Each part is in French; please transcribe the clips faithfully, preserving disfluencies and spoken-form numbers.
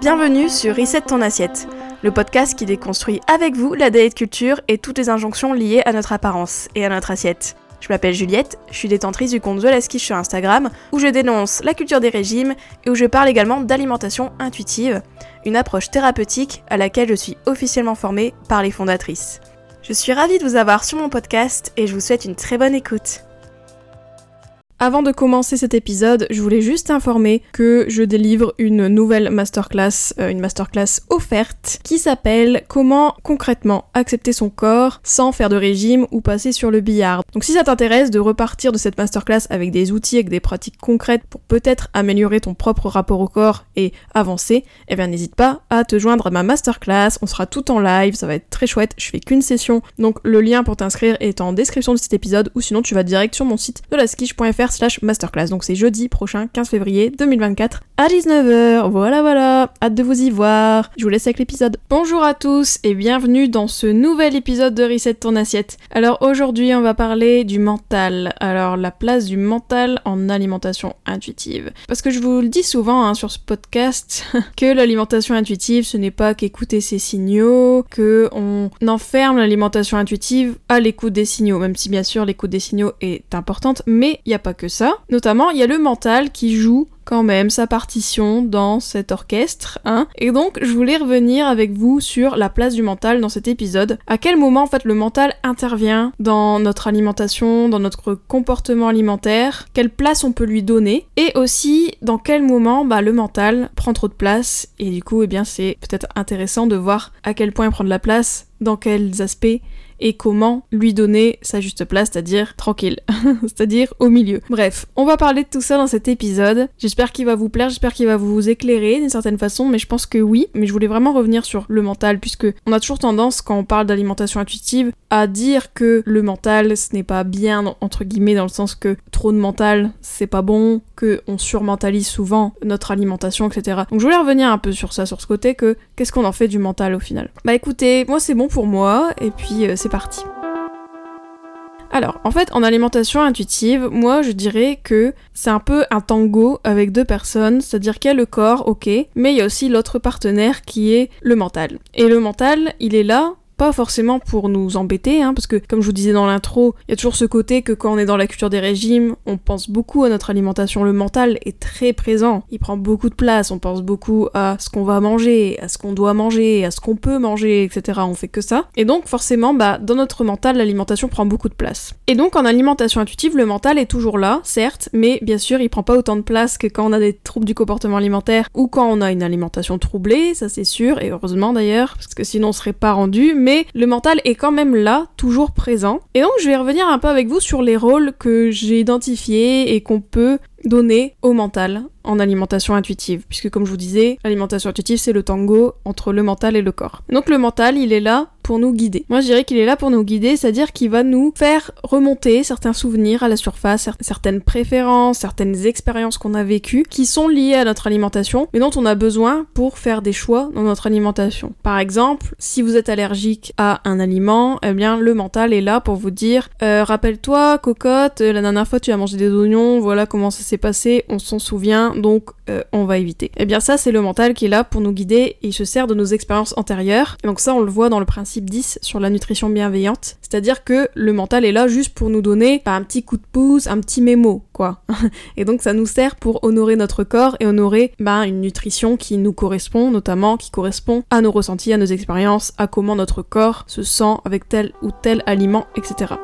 Bienvenue sur Reset Ton Assiette, le podcast qui déconstruit avec vous la diet culture et toutes les injonctions liées à notre apparence et à notre assiette. Je m'appelle Juliette, je suis détentrice du compte thelastquiche sur Instagram, où je dénonce la culture des régimes et où je parle également d'alimentation intuitive, une approche thérapeutique à laquelle je suis officiellement formée par les fondatrices. Je suis ravie de vous avoir sur mon podcast et je vous souhaite une très bonne écoute. Avant de commencer cet épisode, je voulais juste informer que je délivre une nouvelle masterclass, euh, une masterclass offerte qui s'appelle « Comment concrètement accepter son corps sans faire de régime ou passer sur le billard ». Donc si ça t'intéresse de repartir de cette masterclass avec des outils, avec des pratiques concrètes pour peut-être améliorer ton propre rapport au corps et avancer, eh bien n'hésite pas à te joindre à ma masterclass, on sera tout en live, ça va être très chouette, je fais qu'une session, donc le lien pour t'inscrire est en description de cet épisode ou sinon tu vas direct sur mon site thelastquiche point fr slash masterclass, donc c'est jeudi prochain quinze février deux mille vingt-quatre à dix-neuf heures, voilà voilà, hâte de vous y voir, je vous laisse avec l'épisode. Bonjour à tous et bienvenue dans ce nouvel épisode de Reset Ton Assiette. Alors aujourd'hui on va parler du mental, alors la place du mental en alimentation intuitive, parce que je vous le dis souvent hein, sur ce podcast, que l'alimentation intuitive ce n'est pas qu'écouter ses signaux, que on enferme l'alimentation intuitive à l'écoute des signaux, même si bien sûr l'écoute des signaux est importante, mais il n'y a pas que ça. Notamment, il y a le mental qui joue quand même sa partition dans cet orchestre, hein. Et donc, je voulais revenir avec vous sur la place du mental dans cet épisode. À quel moment, en fait, le mental intervient dans notre alimentation, dans notre comportement alimentaire, quelle place on peut lui donner, et aussi, dans quel moment, bah, le mental prend trop de place, et du coup, eh bien, c'est peut-être intéressant de voir à quel point il prend de la place, dans quels aspects, et comment lui donner sa juste place, c'est-à-dire tranquille, c'est-à-dire au milieu. Bref, on va parler de tout ça dans cet épisode. J'espère qu'il va vous plaire, j'espère qu'il va vous éclairer d'une certaine façon, mais je pense que oui. Mais je voulais vraiment revenir sur le mental, puisque on a toujours tendance, quand on parle d'alimentation intuitive, à dire que le mental, ce n'est pas bien, entre guillemets, dans le sens que trop de mental, c'est pas bon, qu'on surmentalise souvent notre alimentation, et cetera. Donc je voulais revenir un peu sur ça, sur ce côté que qu'est-ce qu'on en fait du mental au final. Bah écoutez, moi c'est bon pour moi, et puis euh, c'est parti. Alors, en fait, en alimentation intuitive, moi je dirais que c'est un peu un tango avec deux personnes, c'est-à-dire qu'il y a le corps, ok, mais il y a aussi l'autre partenaire qui est le mental. Et le mental, il est là, pas forcément pour nous embêter, hein, parce que comme je vous disais dans l'intro, il y a toujours ce côté que quand on est dans la culture des régimes, on pense beaucoup à notre alimentation, le mental est très présent, il prend beaucoup de place, on pense beaucoup à ce qu'on va manger, à ce qu'on doit manger, à ce qu'on peut manger, et cetera. On fait que ça. Et donc forcément, bah, dans notre mental, l'alimentation prend beaucoup de place. Et donc en alimentation intuitive, le mental est toujours là, certes, mais bien sûr, il prend pas autant de place que quand on a des troubles du comportement alimentaire ou quand on a une alimentation troublée, ça c'est sûr, et heureusement d'ailleurs, parce que sinon on serait pas rendu. Mais le mental est quand même là, toujours présent. Et donc je vais revenir un peu avec vous sur les rôles que j'ai identifiés et qu'on peut donner au mental en alimentation intuitive, puisque comme je vous disais, l'alimentation intuitive c'est le tango entre le mental et le corps. Donc le mental, il est là pour nous guider. Moi je dirais qu'il est là pour nous guider, c'est-à-dire qu'il va nous faire remonter certains souvenirs à la surface, certaines préférences, certaines expériences qu'on a vécues, qui sont liées à notre alimentation, mais dont on a besoin pour faire des choix dans notre alimentation. Par exemple, si vous êtes allergique à un aliment, eh bien le mental est là pour vous dire euh, « Rappelle-toi, cocotte, la dernière fois tu as mangé des oignons, voilà comment ça s'est passé, on s'en souvient, donc euh, on va éviter. » Et bien ça, c'est le mental qui est là pour nous guider, et il se sert de nos expériences antérieures. Et donc ça, on le voit dans le principe dix sur la nutrition bienveillante, c'est-à-dire que le mental est là juste pour nous donner bah, un petit coup de pouce, un petit mémo, quoi. Et donc ça nous sert pour honorer notre corps et honorer bah, une nutrition qui nous correspond, notamment qui correspond à nos ressentis, à nos expériences, à comment notre corps se sent avec tel ou tel aliment, et cetera.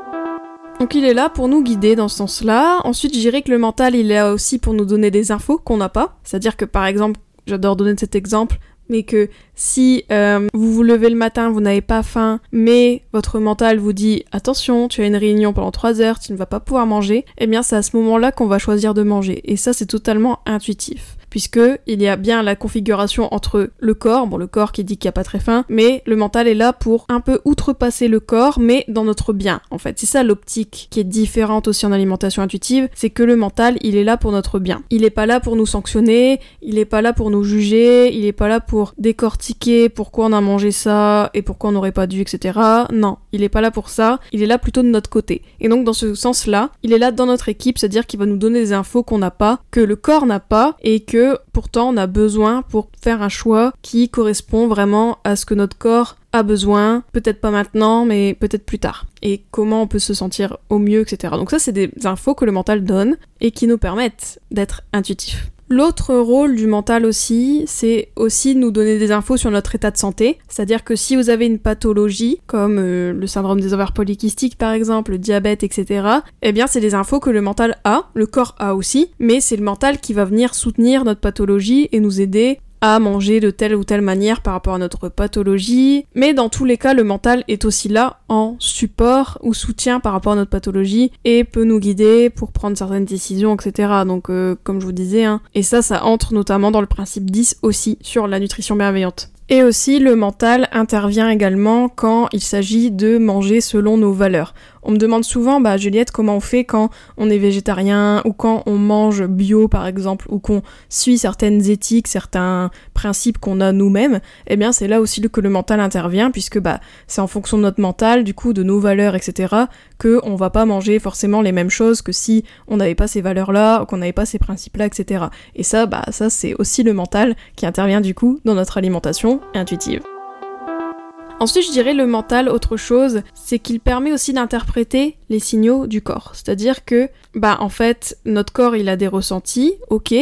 Donc il est là pour nous guider dans ce sens-là. Ensuite, je dirais que le mental, il est là aussi pour nous donner des infos qu'on n'a pas. C'est-à-dire que par exemple, j'adore donner cet exemple, mais que si euh, vous vous levez le matin, vous n'avez pas faim, mais votre mental vous dit « Attention, tu as une réunion pendant trois heures, tu ne vas pas pouvoir manger », eh bien c'est à ce moment-là qu'on va choisir de manger. Et ça, c'est totalement intuitif. puisqu'il y a bien la configuration entre le corps, bon le corps qui dit qu'il n'y a pas très faim, mais le mental est là pour un peu outrepasser le corps, mais dans notre bien en fait. C'est ça l'optique qui est différente aussi en alimentation intuitive, c'est que le mental il est là pour notre bien. Il n'est pas là pour nous sanctionner, il n'est pas là pour nous juger, il n'est pas là pour décortiquer pourquoi on a mangé ça et pourquoi on n'aurait pas dû, et cetera. Non, il n'est pas là pour ça, il est là plutôt de notre côté. Et donc dans ce sens-là, il est là dans notre équipe, c'est-à-dire qu'il va nous donner des infos qu'on n'a pas, que le corps n'a pas et que pourtant on a besoin pour faire un choix qui correspond vraiment à ce que notre corps a besoin, peut-être pas maintenant, mais peut-être plus tard. Et comment on peut se sentir au mieux, et cetera. Donc ça, c'est des infos que le mental donne et qui nous permettent d'être intuitifs. L'autre rôle du mental aussi, c'est aussi nous donner des infos sur notre état de santé, c'est-à-dire que si vous avez une pathologie, comme euh, le syndrome des ovaires polykystiques par exemple, le diabète, et cetera, eh bien c'est des infos que le mental a, le corps a aussi, mais c'est le mental qui va venir soutenir notre pathologie et nous aider à manger de telle ou telle manière par rapport à notre pathologie. Mais dans tous les cas, le mental est aussi là en support ou soutien par rapport à notre pathologie et peut nous guider pour prendre certaines décisions, et cetera. Donc, euh, comme je vous disais, hein. Et ça, ça entre notamment dans le principe dix aussi sur la nutrition bienveillante. Et aussi, le mental intervient également quand il s'agit de manger selon nos valeurs. On me demande souvent, bah Juliette, comment on fait quand on est végétarien ou quand on mange bio par exemple, ou qu'on suit certaines éthiques, certains principes qu'on a nous-mêmes. Eh bien, c'est là aussi que le mental intervient, puisque bah c'est en fonction de notre mental, du coup, de nos valeurs, et cetera, que on va pas manger forcément les mêmes choses que si on n'avait pas ces valeurs-là, qu'on n'avait pas ces principes-là, et cetera. Et ça, bah ça, c'est aussi le mental qui intervient du coup dans notre alimentation intuitive. Ensuite, je dirais le mental, autre chose, c'est qu'il permet aussi d'interpréter les signaux du corps. C'est-à-dire que, bah en fait, notre corps il a des ressentis, ok,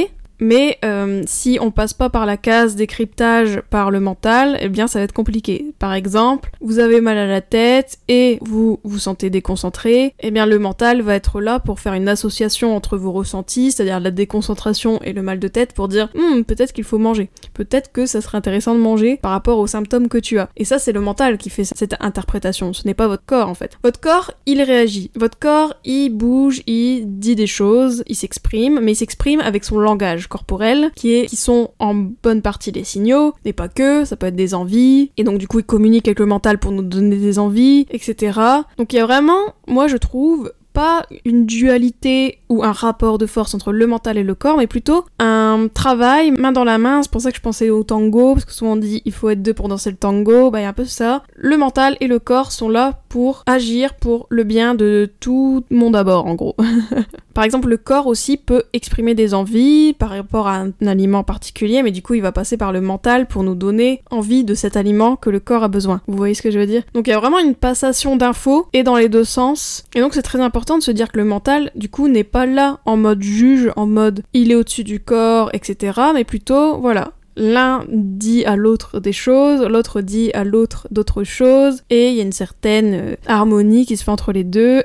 mais euh, si on passe pas par la case décryptage par le mental, eh bien ça va être compliqué. Par exemple, vous avez mal à la tête et vous vous sentez déconcentré, eh bien le mental va être là pour faire une association entre vos ressentis, c'est-à-dire la déconcentration et le mal de tête, pour dire hm, peut-être qu'il faut manger, peut-être que ça serait intéressant de manger par rapport aux symptômes que tu as. Et ça c'est le mental qui fait cette interprétation, ce n'est pas votre corps en fait. Votre corps il réagit, votre corps il bouge, il dit des choses, il s'exprime, mais il s'exprime avec son langage corporel, qui, est, qui sont en bonne partie des signaux, mais pas que, ça peut être des envies, et donc du coup il communique avec le mental pour nous donner des envies, et cetera. Donc il y a vraiment, moi je trouve, pas une dualité ou un rapport de force entre le mental et le corps, mais plutôt un travail main dans la main. C'est pour ça que je pensais au tango, parce que souvent on dit il faut être deux pour danser le tango, bah il y a un peu ça. Le mental et le corps sont là pour agir pour le bien de tout le monde à bord, en gros. Par exemple, le corps aussi peut exprimer des envies par rapport à un aliment particulier, mais du coup il va passer par le mental pour nous donner envie de cet aliment que le corps a besoin. Vous voyez ce que je veux dire? Donc il y a vraiment une passation d'infos, et dans les deux sens, et donc c'est très important de se dire que le mental, du coup, n'est pas là en mode juge, en mode il est au-dessus du corps, et cetera, mais plutôt, voilà, l'un dit à l'autre des choses, l'autre dit à l'autre d'autres choses, et il y a une certaine harmonie qui se fait entre les deux,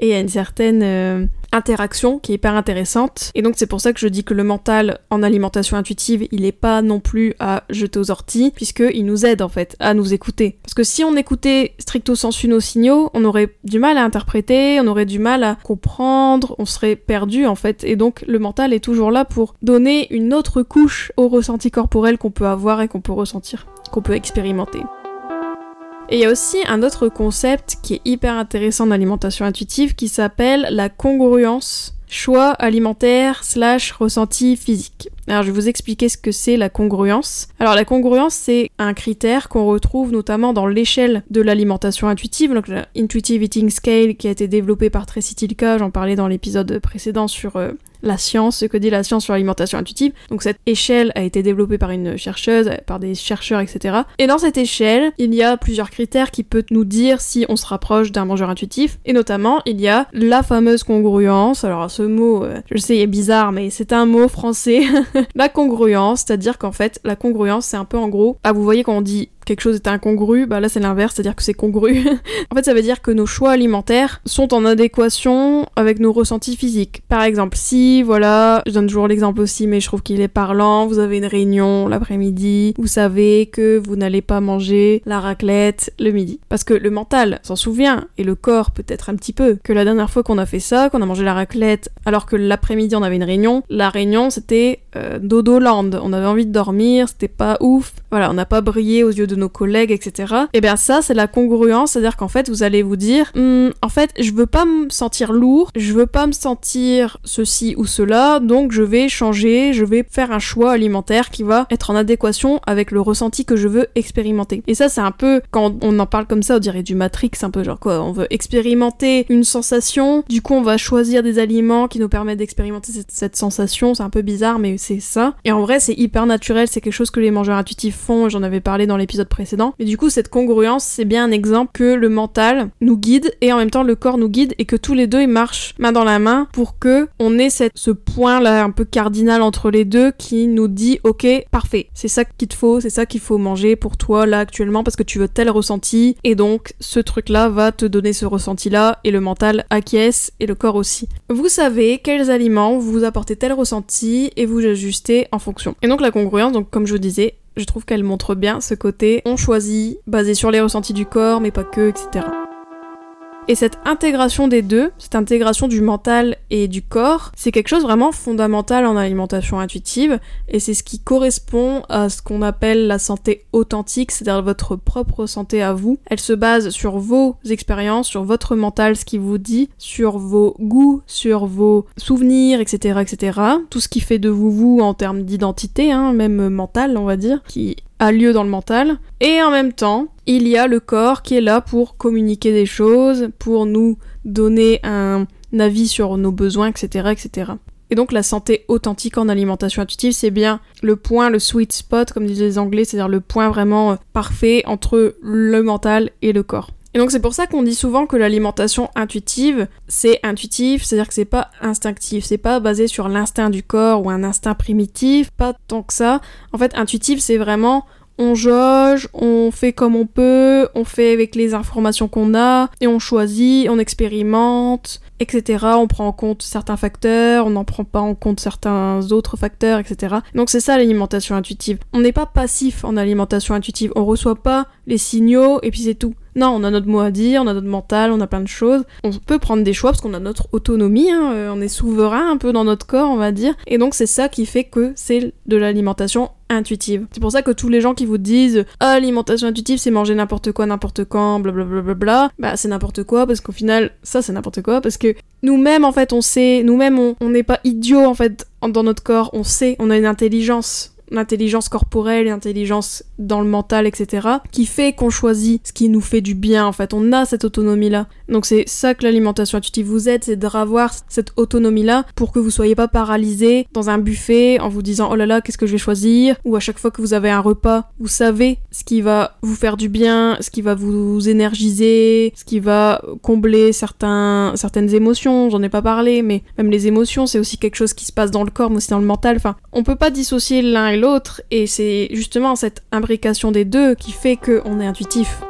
et il y a une certaine euh, interaction qui est hyper intéressante. Et donc c'est pour ça que je dis que le mental en alimentation intuitive, il est pas non plus à jeter aux orties, puisqu'il nous aide en fait à nous écouter. Parce que si on écoutait stricto sensu nos signaux, on aurait du mal à interpréter, on aurait du mal à comprendre, on serait perdu en fait. Et donc le mental est toujours là pour donner une autre couche au ressenti corporel qu'on peut avoir et qu'on peut ressentir, qu'on peut expérimenter. Et il y a aussi un autre concept qui est hyper intéressant en alimentation intuitive qui s'appelle la congruence choix alimentaire slash ressenti physique. Alors je vais vous expliquer ce que c'est la congruence. Alors la congruence c'est un critère qu'on retrouve notamment dans l'échelle de l'alimentation intuitive, donc la Intuitive Eating Scale qui a été développée par Tracy Tilka, j'en parlais dans l'épisode précédent sur... Euh, la science, ce que dit la science sur l'alimentation intuitive. Donc cette échelle a été développée par une chercheuse, par des chercheurs, et cetera. Et dans cette échelle, il y a plusieurs critères qui peuvent nous dire si on se rapproche d'un mangeur intuitif. Et notamment, il y a la fameuse congruence. Alors ce mot, euh, je sais, est bizarre, mais c'est un mot français. La congruence, c'est-à-dire qu'en fait, la congruence, c'est un peu en gros... Ah, vous voyez quand on dit quelque chose est incongru, bah là c'est l'inverse, c'est-à-dire que c'est congru. En fait, ça veut dire que nos choix alimentaires sont en adéquation avec nos ressentis physiques. Par exemple, si, voilà, je donne toujours l'exemple aussi, mais je trouve qu'il est parlant, vous avez une réunion l'après-midi, vous savez que vous n'allez pas manger la raclette le midi. Parce que le mental s'en souvient, et le corps peut-être un petit peu, que la dernière fois qu'on a fait ça, qu'on a mangé la raclette, alors que l'après-midi on avait une réunion, la réunion c'était euh, dodoland, on avait envie de dormir, c'était pas ouf, voilà, on n'a pas brillé aux yeux de nos collègues, et cetera. Et bien ça, c'est la congruence, c'est-à-dire qu'en fait, vous allez vous dire, hm, en fait, je veux pas me sentir lourd, je veux pas me sentir ceci ou cela, donc je vais changer, je vais faire un choix alimentaire qui va être en adéquation avec le ressenti que je veux expérimenter. Et ça, c'est un peu, quand on en parle comme ça, on dirait du Matrix, un peu genre quoi, on veut expérimenter une sensation, du coup on va choisir des aliments qui nous permettent d'expérimenter cette, cette sensation, c'est un peu bizarre, mais c'est ça. Et en vrai, c'est hyper naturel, c'est quelque chose que les mangeurs intuitifs font, j'en avais parlé dans l'épisode précédent, mais du coup, cette congruence, c'est bien un exemple que le mental nous guide et en même temps le corps nous guide et que tous les deux ils marchent main dans la main pour que on ait cette, ce point là un peu cardinal entre les deux qui nous dit ok, parfait, c'est ça qu'il te faut, c'est ça qu'il faut manger pour toi là actuellement parce que tu veux tel ressenti et donc ce truc là va te donner ce ressenti là et le mental acquiesce et le corps aussi. Vous savez quels aliments vous apportez tel ressenti et vous ajustez en fonction. Et donc la congruence, donc comme je vous disais, je trouve qu'elle montre bien ce côté on choisit basé sur les ressentis du corps mais pas que, et cetera. Et cette intégration des deux, cette intégration du mental et du corps, c'est quelque chose vraiment fondamental en alimentation intuitive et c'est ce qui correspond à ce qu'on appelle la santé authentique, c'est-à-dire votre propre santé à vous. Elle se base sur vos expériences, sur votre mental, ce qui vous dit, sur vos goûts, sur vos souvenirs, et cetera, et cetera. Tout ce qui fait de vous vous en termes d'identité, hein, même mentale, on va dire, qui a lieu dans le mental. Et en même temps, il y a le corps qui est là pour communiquer des choses, pour nous donner un avis sur nos besoins, et cetera, et cetera. Et donc la santé authentique en alimentation intuitive, c'est bien le point, le sweet spot, comme disent les Anglais, c'est-à-dire le point vraiment parfait entre le mental et le corps. Et donc c'est pour ça qu'on dit souvent que l'alimentation intuitive, c'est intuitif, c'est-à-dire que c'est pas instinctif, c'est pas basé sur l'instinct du corps ou un instinct primitif, pas tant que ça. En fait, intuitif, c'est vraiment on jauge, on fait comme on peut, on fait avec les informations qu'on a, et on choisit, on expérimente, et cetera. On prend en compte certains facteurs, on n'en prend pas en compte certains autres facteurs, et cetera. Donc c'est ça l'alimentation intuitive. On n'est pas passif en alimentation intuitive, on reçoit pas les signaux et puis c'est tout. Non, on a notre mot à dire, on a notre mental, on a plein de choses. On peut prendre des choix parce qu'on a notre autonomie, hein, on est souverain un peu dans notre corps, on va dire. Et donc c'est ça qui fait que c'est de l'alimentation intuitive. C'est pour ça que tous les gens qui vous disent « Ah, l'alimentation intuitive, c'est manger n'importe quoi, n'importe quand, blablabla », bah c'est n'importe quoi parce qu'au final, ça c'est n'importe quoi parce que nous-mêmes, en fait, on sait, nous-mêmes, on n'est pas idiots, en fait, dans notre corps, on sait, on a une intelligence. L'intelligence corporelle, l'intelligence dans le mental, et cetera, qui fait qu'on choisit ce qui nous fait du bien, en fait. On a cette autonomie-là. Donc c'est ça que l'alimentation intuitive vous aide, c'est de revoir cette autonomie-là pour que vous soyez pas paralysé dans un buffet en vous disant « Oh là là, qu'est-ce que je vais choisir ?» ou à chaque fois que vous avez un repas, vous savez ce qui va vous faire du bien, ce qui va vous énergiser, ce qui va combler certains, certaines émotions, j'en ai pas parlé, mais même les émotions, c'est aussi quelque chose qui se passe dans le corps, mais aussi dans le mental. Enfin, on peut pas dissocier l'un et l'autre, et c'est justement cette imbrication des deux qui fait qu'on est intuitif.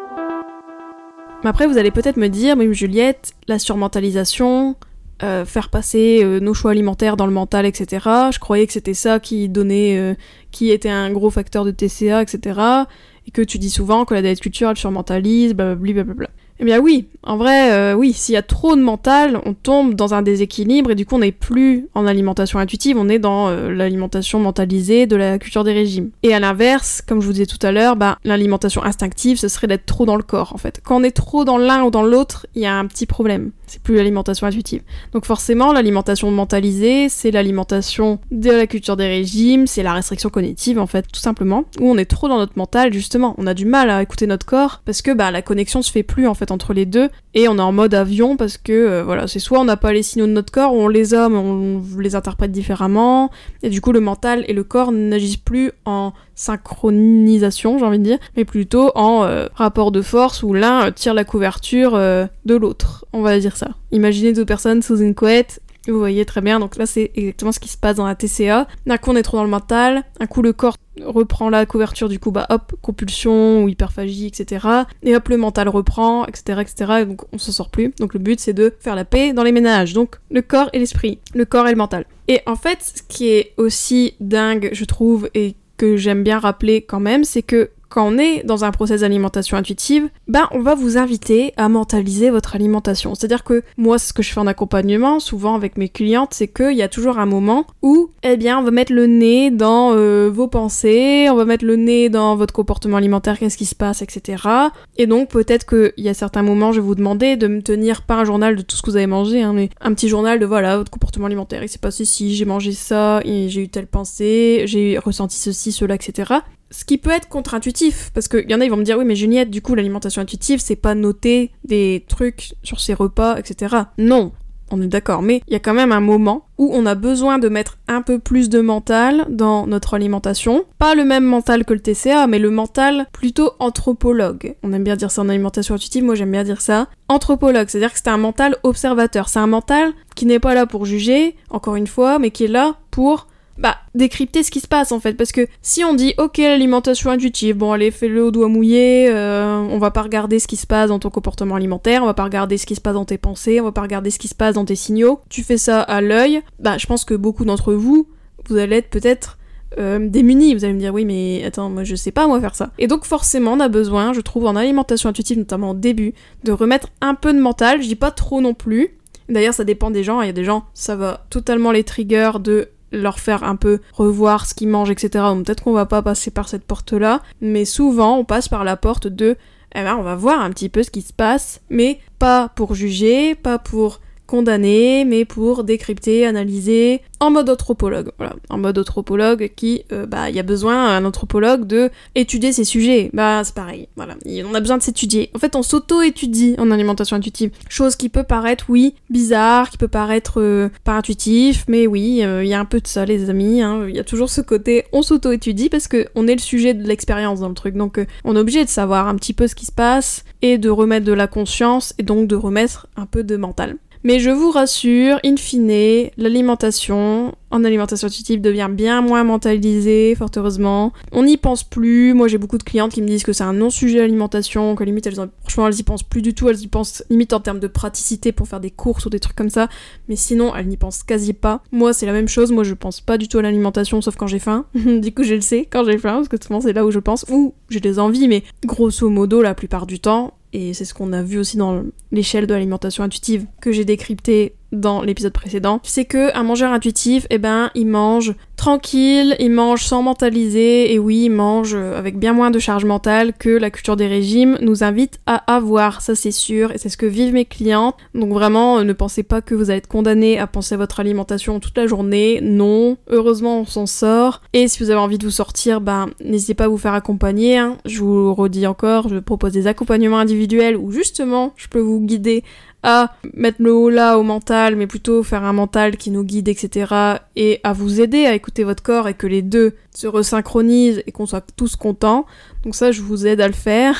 Mais après, vous allez peut-être me dire, mais Juliette, la surmentalisation, euh, faire passer euh, nos choix alimentaires dans le mental, et cetera. Je croyais que c'était ça qui donnait, euh, qui était un gros facteur de T C A, et cetera. Et que tu dis souvent que la diet culture, elle surmentalise, blablabla, blablabla. Eh bien oui, en vrai, euh, oui, s'il y a trop de mental, on tombe dans un déséquilibre et du coup on n'est plus en alimentation intuitive, on est dans euh, l'alimentation mentalisée de la culture des régimes. Et à l'inverse, comme je vous disais tout à l'heure, bah, l'alimentation instinctive, ce serait d'être trop dans le corps en fait. Quand on est trop dans l'un ou dans l'autre, il y a un petit problème, c'est plus l'alimentation intuitive. Donc forcément, l'alimentation mentalisée, c'est l'alimentation de la culture des régimes, c'est la restriction cognitive en fait, tout simplement, où on est trop dans notre mental justement, on a du mal à écouter notre corps parce que bah, la connexion se fait plus en fait entre les deux, et on est en mode avion parce que euh, voilà, c'est soit on n'a pas les signaux de notre corps, ou on les a mais on les interprète différemment, et du coup le mental et le corps n'agissent plus en synchronisation, j'ai envie de dire, mais plutôt en euh, rapport de force où l'un tire la couverture euh, de l'autre, on va dire ça. Imaginez deux personnes sous une couette, Vous voyez très bien, donc là c'est exactement ce qui se passe dans la T C A. D'un coup on est trop dans le mental, un coup le corps reprend la couverture, du coup bah hop, compulsion ou hyperphagie, et cetera. Et hop, le mental reprend, et cetera, et cetera. Et donc on s'en sort plus. Donc le but c'est de faire la paix dans les ménages. Donc le corps et l'esprit, le corps et le mental. Et en fait, ce qui est aussi dingue, je trouve, et que j'aime bien rappeler quand même, c'est que quand on est dans un process d'alimentation intuitive, ben on va vous inviter à mentaliser votre alimentation. C'est-à-dire que moi, ce que je fais en accompagnement, souvent avec mes clientes, c'est qu'il y a toujours un moment où, eh bien, on va mettre le nez dans euh, vos pensées, on va mettre le nez dans votre comportement alimentaire, qu'est-ce qui se passe, et cetera. Et donc, peut-être qu'il y a certains moments, je vais vous demander de me tenir pas un journal de tout ce que vous avez mangé, hein, mais un petit journal de, voilà, votre comportement alimentaire, il s'est passé si j'ai mangé ça, et j'ai eu telle pensée, j'ai ressenti ceci, cela, et cetera. Ce qui peut être contre-intuitif, parce qu'il y en a, ils vont me dire « Oui, mais Juliette, du coup, l'alimentation intuitive, c'est pas noter des trucs sur ses repas, et cetera » Non, on est d'accord, mais il y a quand même un moment où on a besoin de mettre un peu plus de mental dans notre alimentation. Pas le même mental que le T C A, mais le mental plutôt anthropologue. On aime bien dire ça en alimentation intuitive, moi j'aime bien dire ça. Anthropologue, c'est-à-dire que c'est un mental observateur. C'est un mental qui n'est pas là pour juger, encore une fois, mais qui est là pour... bah, décrypter ce qui se passe en fait, parce que si on dit ok l'alimentation intuitive, bon allez fais-le au doigt mouillé, euh, on va pas regarder ce qui se passe dans ton comportement alimentaire, on va pas regarder ce qui se passe dans tes pensées, on va pas regarder ce qui se passe dans tes signaux, tu fais ça à l'œil, bah je pense que beaucoup d'entre vous, vous allez être peut-être euh, démunis, vous allez me dire oui mais attends moi je sais pas moi faire ça. Et donc forcément on a besoin, je trouve en alimentation intuitive notamment au début, de remettre un peu de mental, je dis pas trop non plus, d'ailleurs ça dépend des gens, il y a des gens ça va totalement les triggers de... leur faire un peu revoir ce qu'ils mangent, et cetera. Donc peut-être qu'on va pas passer par cette porte-là, mais souvent on passe par la porte de « Eh ben on va voir un petit peu ce qui se passe », mais pas pour juger, pas pour condamner, mais pour décrypter, analyser, en mode anthropologue. Voilà, en mode anthropologue qui, euh, bah, il y a besoin, un anthropologue, de étudier ses sujets. Bah, c'est pareil, voilà. Et on a besoin de s'étudier. En fait, on s'auto-étudie en alimentation intuitive. Chose qui peut paraître, oui, bizarre, qui peut paraître euh, pas intuitif, mais oui, il euh, y a un peu de ça, les amis, hein. Il y a toujours ce côté, on s'auto-étudie parce que on est le sujet de l'expérience dans le truc. Donc, euh, on est obligé de savoir un petit peu ce qui se passe et de remettre de la conscience et donc de remettre un peu de mental. Mais je vous rassure, in fine, l'alimentation, en alimentation intuitive, devient bien moins mentalisée, fort heureusement. On n'y pense plus, moi j'ai beaucoup de clientes qui me disent que c'est un non-sujet l'alimentation, que limite, elles en... franchement, elles y pensent plus du tout, elles y pensent limite en termes de praticité pour faire des courses ou des trucs comme ça, mais sinon, elles n'y pensent quasi pas. Moi, c'est la même chose, moi je pense pas du tout à l'alimentation, sauf quand j'ai faim. Du coup, je le sais, quand j'ai faim, parce que souvent c'est là où je pense, ou j'ai des envies, mais grosso modo, la plupart du temps... et c'est ce qu'on a vu aussi dans l'échelle de l'alimentation intuitive que j'ai décrypté dans l'épisode précédent, c'est qu'un mangeur intuitif, eh ben, il mange tranquille, il mange sans mentaliser, et oui, il mange avec bien moins de charge mentale que la culture des régimes nous invite à avoir, ça c'est sûr, et c'est ce que vivent mes clientes. Donc vraiment, ne pensez pas que vous allez être condamné à penser à votre alimentation toute la journée, non, heureusement on s'en sort, et si vous avez envie de vous sortir, ben, n'hésitez pas à vous faire accompagner, hein. Je vous redis encore, je propose des accompagnements individuels où justement, je peux vous guider à mettre le haut là au mental, mais plutôt faire un mental qui nous guide, et cetera, et à vous aider à écouter votre corps et que les deux se resynchronisent et qu'on soit tous contents. Donc ça, je vous aide à le faire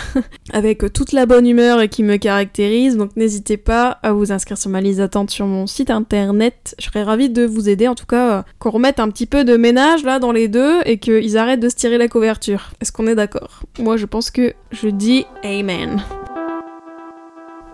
avec toute la bonne humeur et qui me caractérise. Donc n'hésitez pas à vous inscrire sur ma liste d'attente sur mon site internet. Je serais ravie de vous aider, en tout cas, qu'on remette un petit peu de ménage là dans les deux et qu'ils arrêtent de se tirer la couverture. Est-ce qu'on est d'accord ? Moi, je pense que je dis Amen.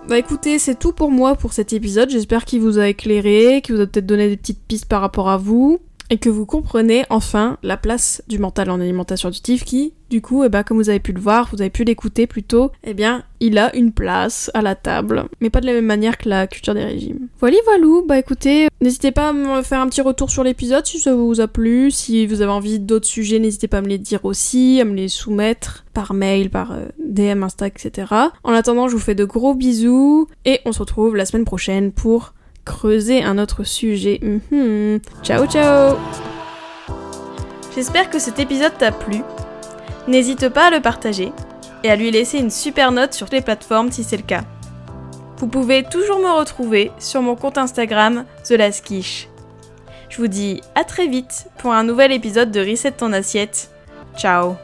Bah écoutez, c'est tout pour moi pour cet épisode, j'espère qu'il vous a éclairé, qu'il vous a peut-être donné des petites pistes par rapport à vous, et que vous comprenez enfin la place du mental en alimentation intuitive qui, du coup, eh ben, comme vous avez pu le voir, vous avez pu l'écouter plutôt, eh bien, il a une place à la table, mais pas de la même manière que la culture des régimes. Voilà, voilà, bah écoutez, n'hésitez pas à me faire un petit retour sur l'épisode si ça vous a plu, si vous avez envie d'autres sujets, n'hésitez pas à me les dire aussi, à me les soumettre par mail, par D M, Insta, et cetera. En attendant, je vous fais de gros bisous, et on se retrouve la semaine prochaine pour creuser un autre sujet. Mm-hmm. Ciao, ciao! J'espère que cet épisode t'a plu. N'hésite pas à le partager et à lui laisser une super note sur les plateformes si c'est le cas. Vous pouvez toujours me retrouver sur mon compte Instagram thelastquiche. Je vous dis à très vite pour un nouvel épisode de Reset Ton Assiette. Ciao!